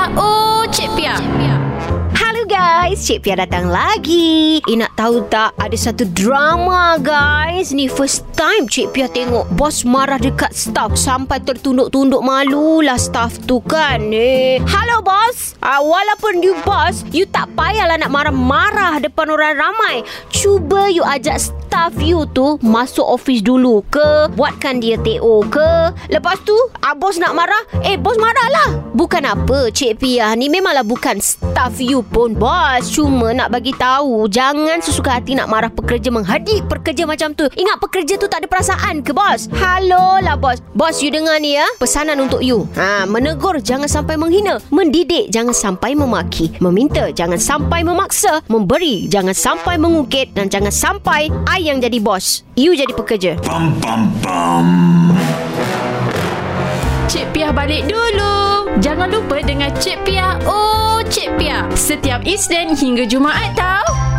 Pia. Oh, Cik Pia. Hello guys, Cik Pia datang lagi. Nak tahu tak, ada satu drama guys. Ni first time Cik Pia tengok bos marah dekat staff sampai tertunduk-tunduk. Malulah staff tu kan. Hello bos, walaupun you bos, you tak payahlah nak marah-marah depan orang ramai. Cuba you ajak staff you tu masuk office dulu ke, buatkan dia TO ke. Lepas tu bos nak marah, bos marahlah. Bukan apa Cik Pia, ni memanglah bukan staff you pun bos. Cuma nak bagi tahu, jangan sesuka hati nak marah pekerja, menghadik pekerja macam tu. Ingat pekerja tu tak ada perasaan ke bos? Halo lah bos. Bos you dengar ni ya, pesanan untuk you. Menegur jangan sampai menghina, mendidik jangan sampai memaki, meminta jangan sampai memaksa, memberi jangan sampai mengungkit, dan jangan sampai yang jadi bos, you jadi pekerja. Cik Pia balik dulu. Jangan lupa dengar Cik Pia. Oh, Cik Pia setiap Isnin hingga Jumaat tau.